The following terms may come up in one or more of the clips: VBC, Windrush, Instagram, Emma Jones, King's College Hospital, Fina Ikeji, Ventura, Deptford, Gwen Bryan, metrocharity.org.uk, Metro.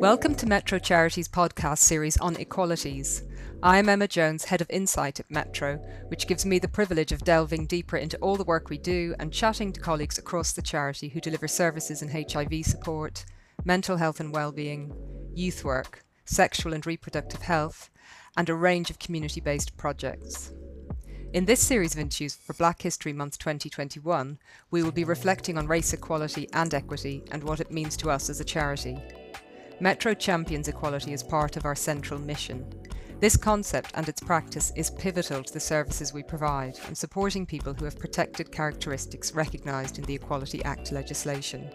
Welcome to Metro Charity's podcast series on equalities. I am Emma Jones, Head of Insight at Metro, which gives me the privilege of delving deeper into all the work we do and chatting to colleagues across the charity who deliver services in HIV support, mental health and well-being, youth work, sexual and reproductive health, and a range of community-based projects. In this series of interviews for Black History Month 2021, we will be reflecting on race equality and equity and what it means to us as a charity. Metro champions equality as part of our central mission. This concept and its practice is pivotal to the services we provide and supporting people who have protected characteristics recognised in the Equality Act legislation.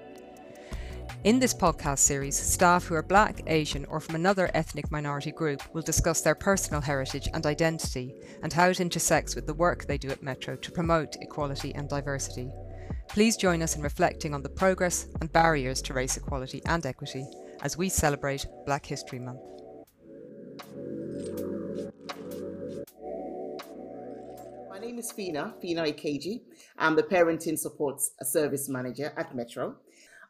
In this podcast series, staff who are Black, Asian or from another ethnic minority group will discuss their personal heritage and identity and how it intersects with the work they do at Metro to promote equality and diversity. Please join us in reflecting on the progress and barriers to race equality and equity as we celebrate Black History Month. My name is Fina Ikeji. I'm the Parenting Support Service Manager at Metro.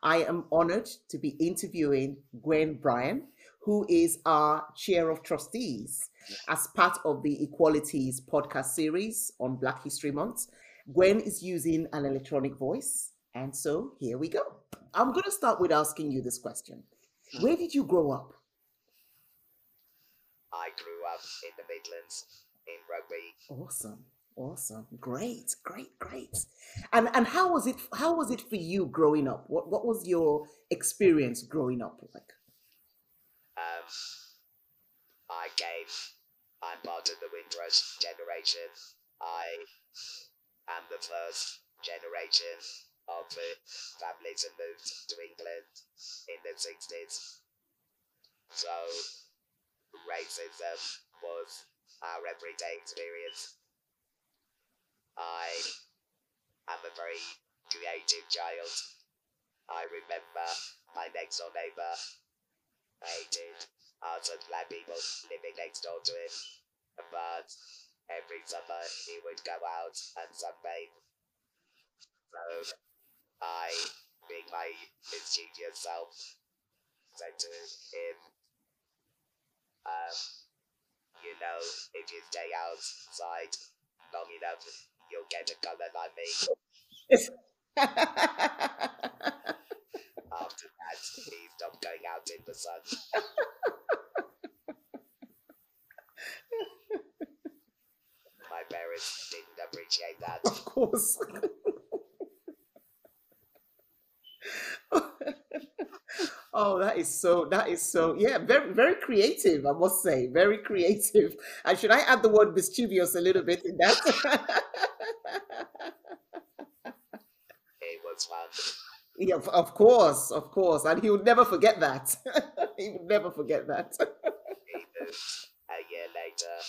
I am honoured to be interviewing Gwen Bryan, who is our Chair of Trustees as part of the Equalities podcast series on Black History Month. Gwen is using an electronic voice, and so here we go. I'm going to start with asking you this question. Where did you grow up? I grew up in the Midlands, in Rugby. Awesome. Great. And how was it for you growing up? What was your experience growing up like? I'm part of the Windrush generation. I am the first generation of the families that moved to England in the 60s. So racism was our everyday experience. I am a very creative child. I remember my next door neighbour hated us and black people living next door to him, but every summer he would go out and sunbathe. So I, being my mischievous self, said to him, you know, if you stay outside long enough, you'll get a colour like me. After that, he stopped going out in the sun. My parents didn't appreciate that. Of course. Oh, that is so, yeah, very, very creative, I must say, very creative. And should I add the word mischievous a little bit in that? It was fun. Yeah, of course. And he would never forget that. He moved a year later.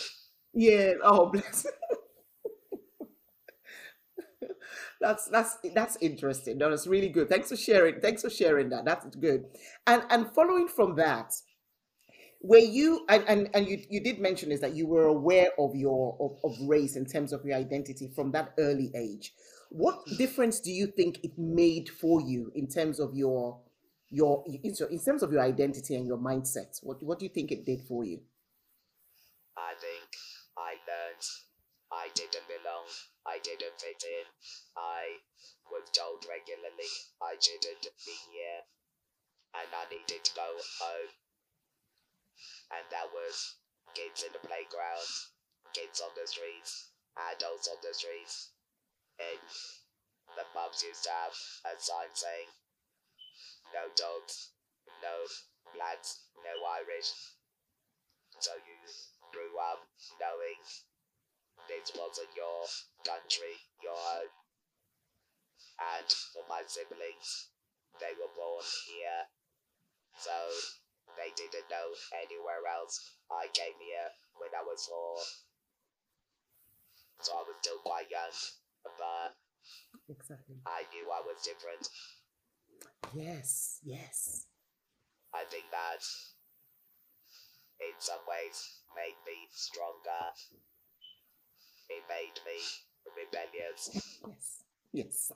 Yeah, oh, bless. That's interesting. No, it's really good. Thanks for sharing that. That's good. And following from that, where you and you did mention is that you were aware of your of race in terms of your identity from that early age. What difference do you think it made for you in terms of your identity and your mindset? What do you think it did for you? I think I learned I didn't belong. I didn't fit in. I was told regularly I shouldn't be here and I needed to go home. And that was kids in the playground, kids on the streets, adults on the streets. And the pubs used to have a sign saying, no dogs, no blacks, no Irish. So you grew up knowing this wasn't your country, your home. And for my siblings, they were born here, so they didn't know anywhere else. I came here when I was 4, so I was still quite young, but exactly. I knew I was different. Yes. I think that in some ways made me stronger. It made me rebellious. Yes. Yes.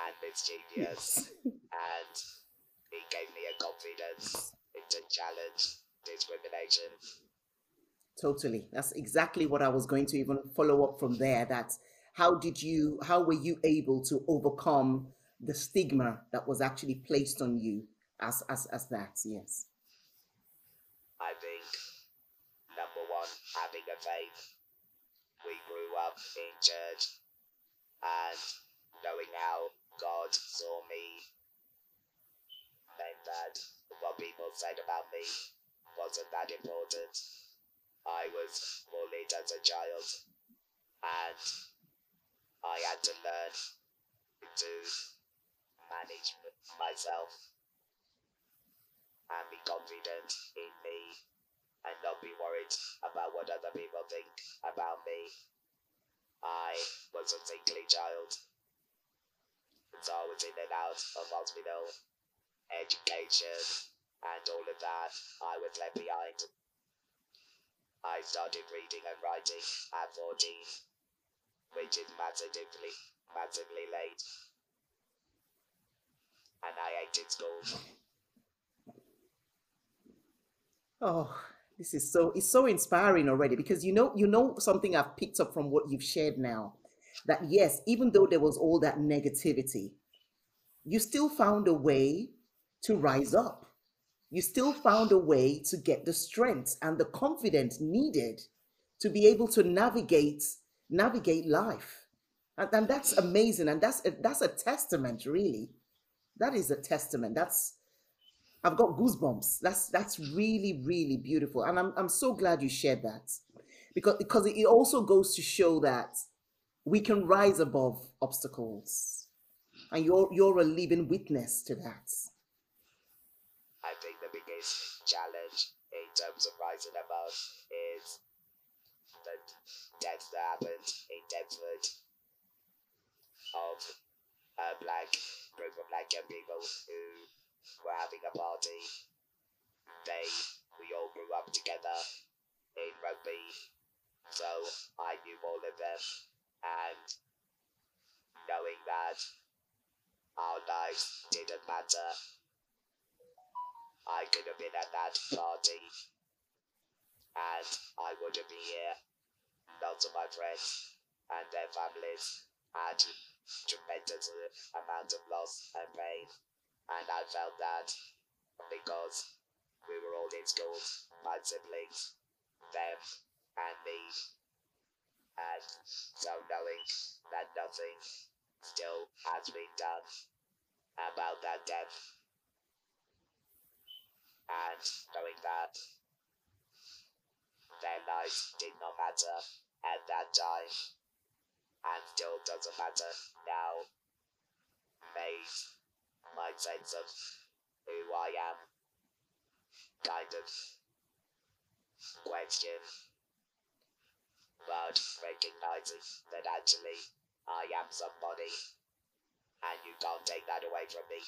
And mischievous. And it gave me a confidence to challenge discrimination. Totally. That's exactly what I was going to even follow up from there. That's how were you able to overcome the stigma that was actually placed on you as that? Yes. I think, number one, having a faith. We grew up in church and knowing how God saw me meant that what people said about me wasn't that important. I was bullied as a child and I had to learn to manage myself and be confident in me and not be worried about what other people think about me. I was a sickly child, so I was in and out of hospital, education, and all of that. I was left behind. I started reading and writing at 14, which is massively late. And I hated school. Oh, this is so inspiring already, because you know something I've picked up from what you've shared now, that yes, even though there was all that negativity, you still found a way to rise up. You still found a way to get the strength and the confidence needed to be able to navigate life. And that's amazing. And that's a testament, really. That is a testament. I've got goosebumps. That's really, really beautiful. And I'm so glad you shared that, because it also goes to show that we can rise above obstacles. And you're a living witness to that. I think the biggest challenge in terms of rising above is the death that happened in Deptford of a group of black young people who were having a party. We all grew up together in rugby, so I knew all of them, and knowing that our lives didn't matter. I could have been at that party and I wouldn't be here. Lots of my friends and their families had tremendous amount of loss and pain, and I felt that because we were all in school, my siblings, them and me, and so knowing that nothing still has been done about that death. And knowing that their lives did not matter at that time, and still doesn't matter now, made my sense of who I am kind of question. But recognizing that actually I am somebody, and you can't take that away from me.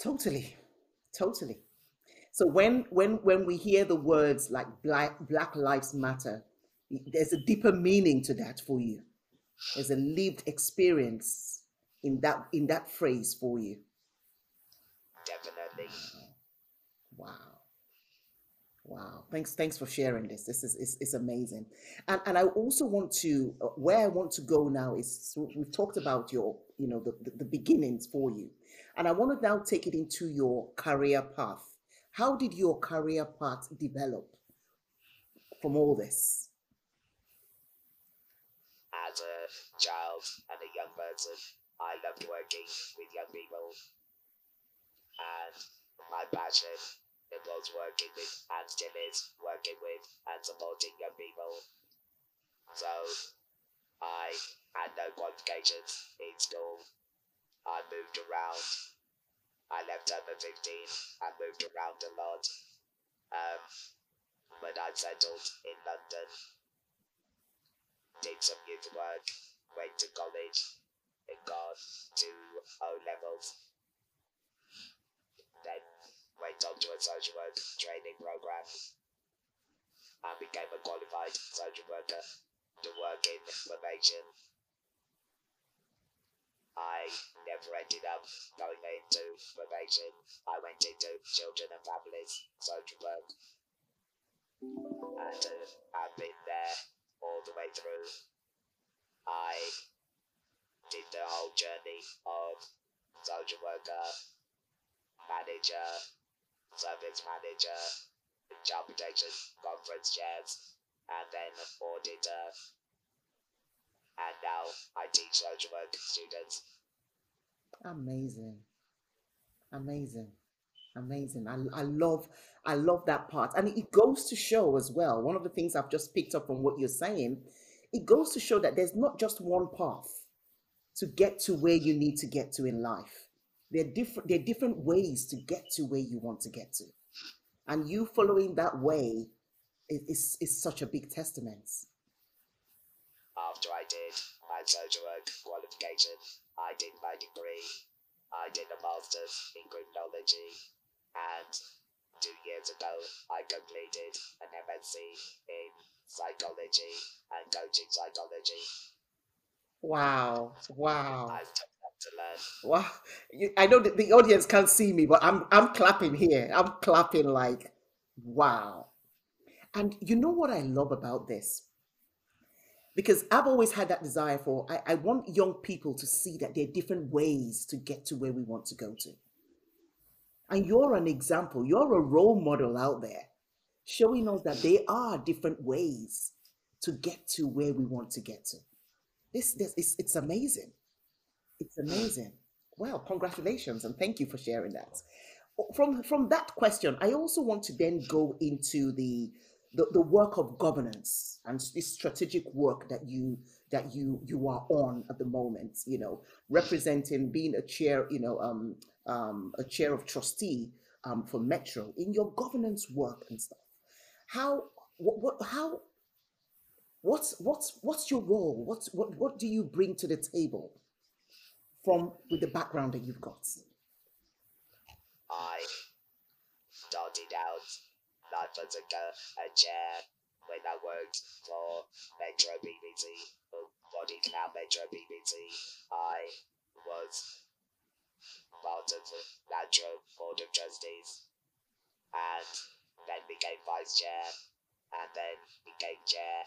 Totally. So when we hear the words like Black Lives Matter, there's a deeper meaning to that for you. There's a lived experience in that phrase for you. Definitely. Wow. Thanks for sharing this. This is it's amazing. And I also want to, where I want to go now is, we've talked about your, the beginnings for you. And I want to now take it into your career path. How did your career path develop from all this? As a child and a young person, I loved working with young people. And my passion, it was working with, and still is, working with and supporting young people. So I had no qualifications in school. I moved around. I left home at 15. I moved around a lot. But I settled in London. Did some youth work. Went to college. And got 2 O levels. Then went on to a National Social Work Training Program and became a qualified social worker to work in probation. I never ended up going into probation. I went into children and families social work, and I've been there all the way through. I did the whole journey of social worker, manager, service manager, child protection conference chairs, and then auditor. And now I teach social work students. Amazing. Amazing. Amazing. I love that part. And it goes to show as well, one of the things I've just picked up from what you're saying, it goes to show that there's not just one path to get to where you need to get to in life. There are different ways to get to where you want to get to. And you following that way is such a big testament. After I did my social work qualification, I did my degree, I did a master's in criminology, and 2 years ago I completed an MSc in psychology and coaching psychology. Wow, wow. I've done that to learn. Wow. I know that the audience can't see me, but I'm clapping here. I'm clapping like, wow. And you know what I love about this? Because I've always had that desire for, I want young people to see that there are different ways to get to where we want to go to. And you're an example, you're a role model out there, showing us that there are different ways to get to where we want to get to. It's amazing. It's amazing. Well, congratulations and thank you for sharing that. From that question, I also want to then go into the work of governance and this strategic work that you are on at the moment, you know, representing, being a chair, you know, a chair of trustee for Metro in your governance work and stuff. What's your role? What do you bring to the table from with the background that you've got? I started out life as a chair when I worked for Metro BBC, what is now Metro BBC. I was part of the Metro Board of Trustees and then became vice chair and then became chair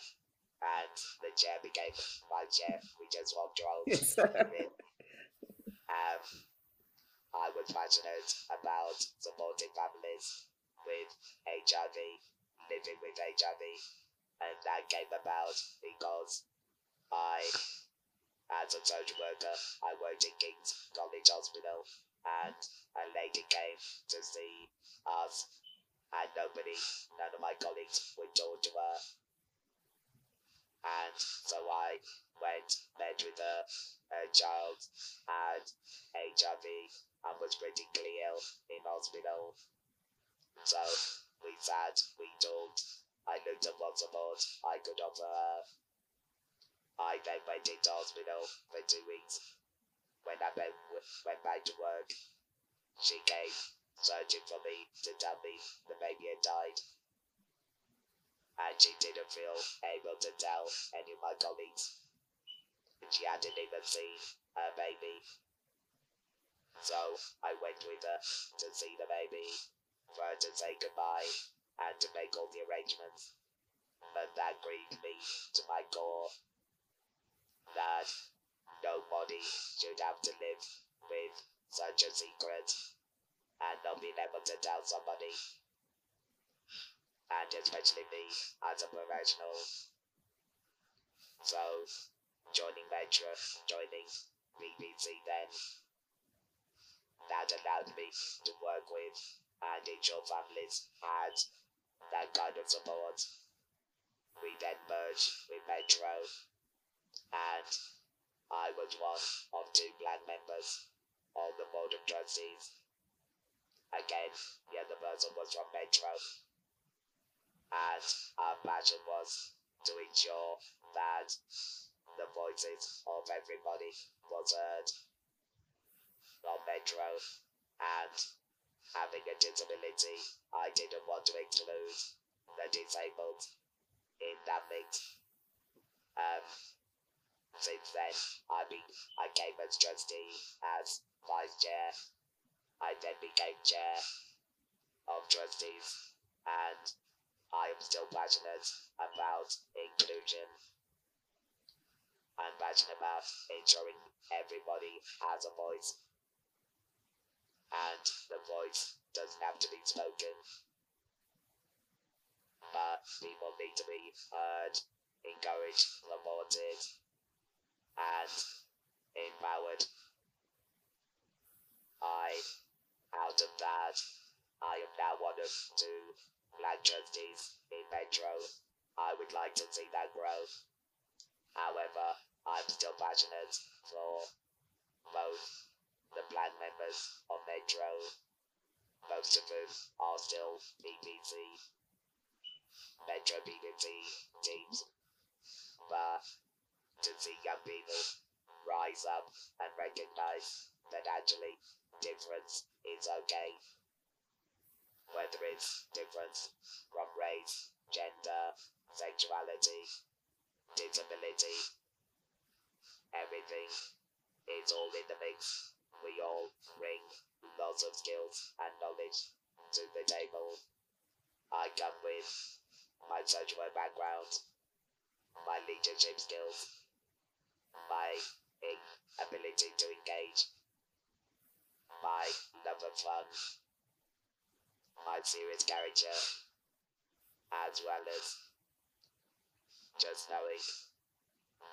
and the chair became vice chair. We just swapped roles. I was passionate about supporting families with HIV, living with HIV, and that came about because I, as a social worker, I worked at King's College Hospital, and a lady came to see us, and none of my colleagues would talk to her, and so I met with her child had HIV and was critically ill in hospital. So we sat, we talked, I looked at what support I could offer her. I then went into hospital for 2 weeks. When I went back to work, she came searching for me to tell me the baby had died. And she didn't feel able to tell any of my colleagues. She hadn't even seen her baby. So I went with her to see the baby, for her to say goodbye and to make all the arrangements. But that grieved me to my core, that nobody should have to live with such a secret and not being able to tell somebody, and especially me as a professional. So joining Ventura, joining VBC then, that allowed me to work with and ensure families had that kind of support. We then merged with Metro, and I was one of 2 Black members of the Board of Trustees. Again, the other person was from Metro, and our passion was to ensure that the voices of everybody was heard. From Metro and having a disability I didn't want to include the disabled in that mix. Since then, I came as trustee, as vice chair. I then became chair of trustees, and I am still passionate about inclusion. I'm passionate about ensuring everybody has a voice, and the voice doesn't have to be spoken, but people need to be heard, encouraged, supported, and empowered. Out of that, I am now one of 2 black trustees in Metro. I would like to see that grow. However, I'm still passionate for both the black members of Metro, most of whom are still VBC, Metro VBC teams, but to see young people rise up and recognise that actually difference is okay. Whether it's difference from race, gender, sexuality, disability, everything is all in the mix. We all bring lots of skills and knowledge to the table. I come with my social work background, my leadership skills, my ability to engage, my love of fun, my serious character, as well as just knowing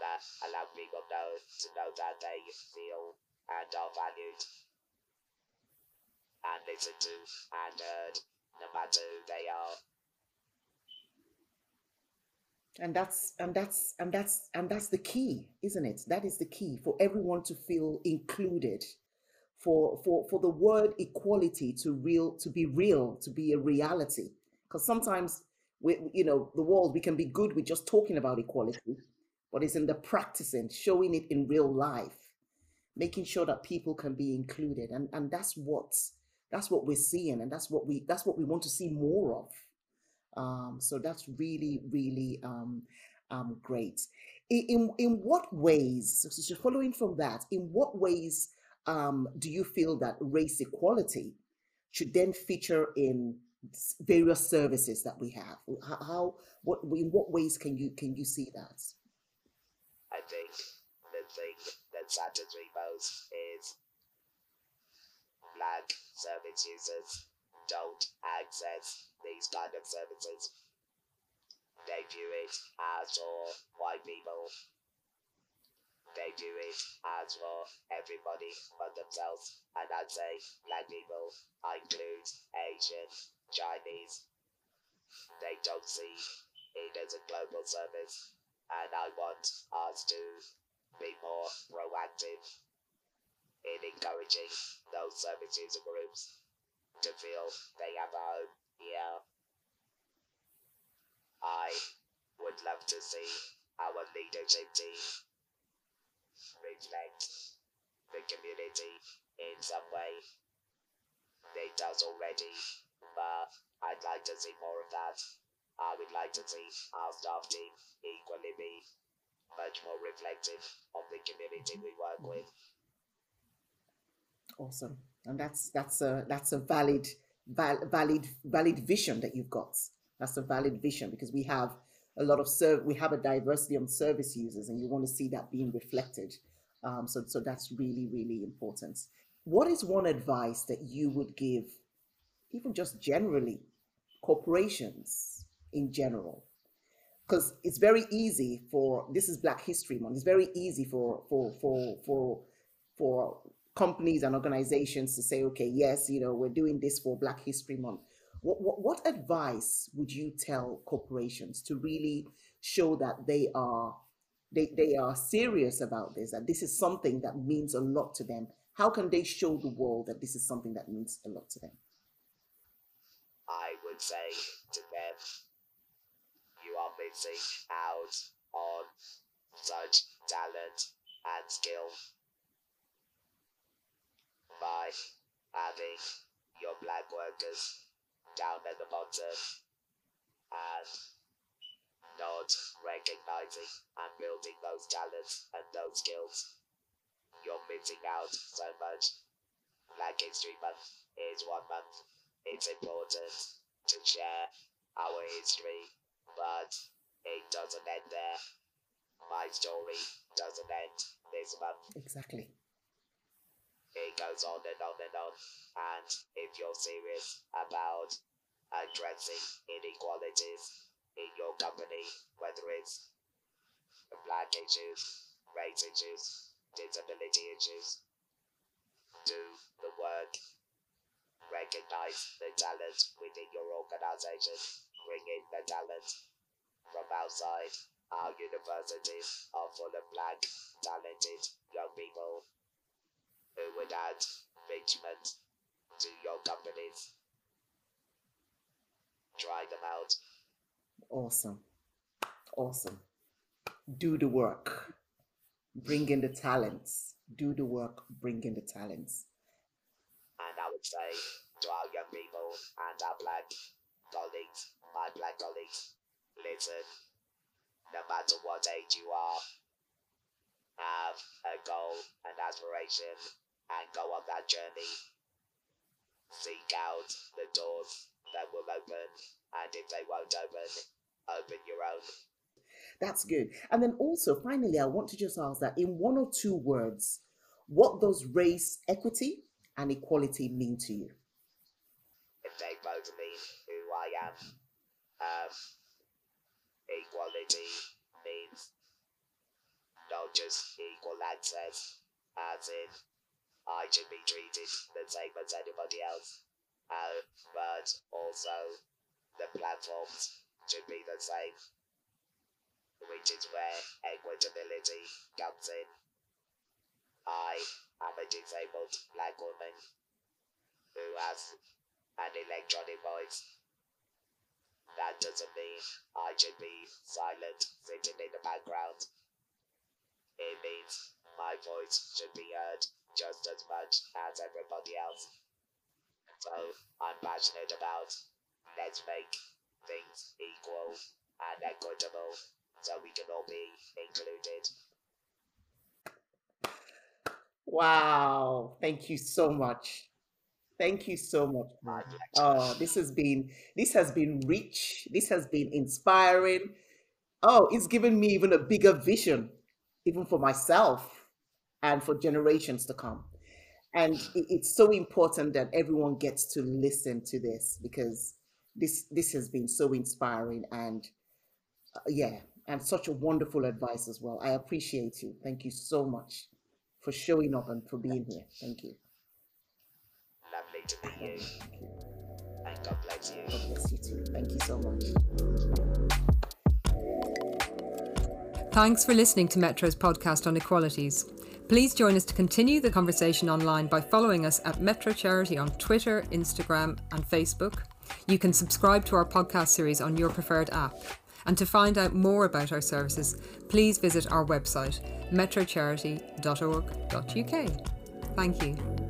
that allowing people to know that they feel and are valued and listened to and heard, no matter who they are. And that's the key, isn't it? That is the key, for everyone to feel included, for the word equality to be real, to be a reality. Because sometimes we can be good with just talking about equality, but it's in the practicing, showing it in real life, making sure that people can be included, and that's what we're seeing, and that's what we want to see more of. So that's really, really great. In what ways, so following from that, in what ways do you feel that race equality should then feature in various services that we have? In what ways can you see that? I think the thing that saddens me most is black service users don't access these kind of services. They view it as for white people. They view it as for everybody but themselves. And I'd say black people, I include Asian, Chinese. They don't see it as a global service. And I want us to be more proactive in encouraging those service user groups to feel they have a home here. I would love to see our leadership team reflect the community in some way. It does already, but I'd like to see more of that. I would like to see our staff team equally be much more reflective of the community we work with. Awesome. And that's a valid vision that you've got. That's a valid vision, because we have a lot of we have a diversity on service users, and you want to see that being reflected. So that's really, really important. What is one advice that you would give, even just generally, corporations in general? Because it's very easy this is Black History Month. It's very easy for companies and organizations to say, okay, yes, we're doing this for Black History Month. What advice would you tell corporations to really show that they are serious about this, that this is something that means a lot to them? How can they show the world that this is something that means a lot to them? I would say to them, you are missing out on such talent and skill by having your black workers down at the bottom and not recognizing and building those talents and those skills. You're missing out so much. Black History Month is 1 month. It's important to share our history, but it doesn't end there. My story doesn't end this month. Exactly. It goes on and on and on. And if you're serious about addressing inequalities in your company, whether it's black issues, race issues, disability issues, do the work. Recognize the talent within your organization. Bring in the talent from outside. Our universities are full of black, talented young people who would add enrichment to your companies. Try them out. Awesome. Awesome. Do the work. Bring in the talents. Do the work. Bring in the talents. And I would say to our young people and our black colleagues, my black colleagues, listen. No matter what age you are, have a goal, an aspiration, and go on that journey. Seek out the doors that will open, and if they won't open, open your own. That's good. And then also, finally, I want to just ask that in 1 or 2 words, what does race, equity, and equality mean to you? If they both mean who I am. Equality means not just equal access, as in I should be treated the same as anybody else, but also the platforms should be the same, which is where equitability comes in. I am a disabled black woman who has an electronic voice. That doesn't mean I should be silent, sitting in the background. It means my voice should be heard just as much as everybody else. So I'm passionate about let's make things equal and equitable so we can all be included. Wow, thank you so much. Thank you so much. Oh, this has been rich. This has been inspiring. Oh, it's given me even a bigger vision, even for myself and for generations to come. And it's so important that everyone gets to listen to this, because this has been so inspiring and and such a wonderful advice as well. I appreciate you. Thank you so much for showing up and for being here. Thank you. Lovely to meet you, and God bless you. God bless you too. Thank you so much. Thanks for listening to Metro's podcast on equalities. Please join us to continue the conversation online by following us at Metro Charity on Twitter, Instagram, and Facebook. You can subscribe to our podcast series on your preferred app. And to find out more about our services, please visit our website, metrocharity.org.uk. Thank you.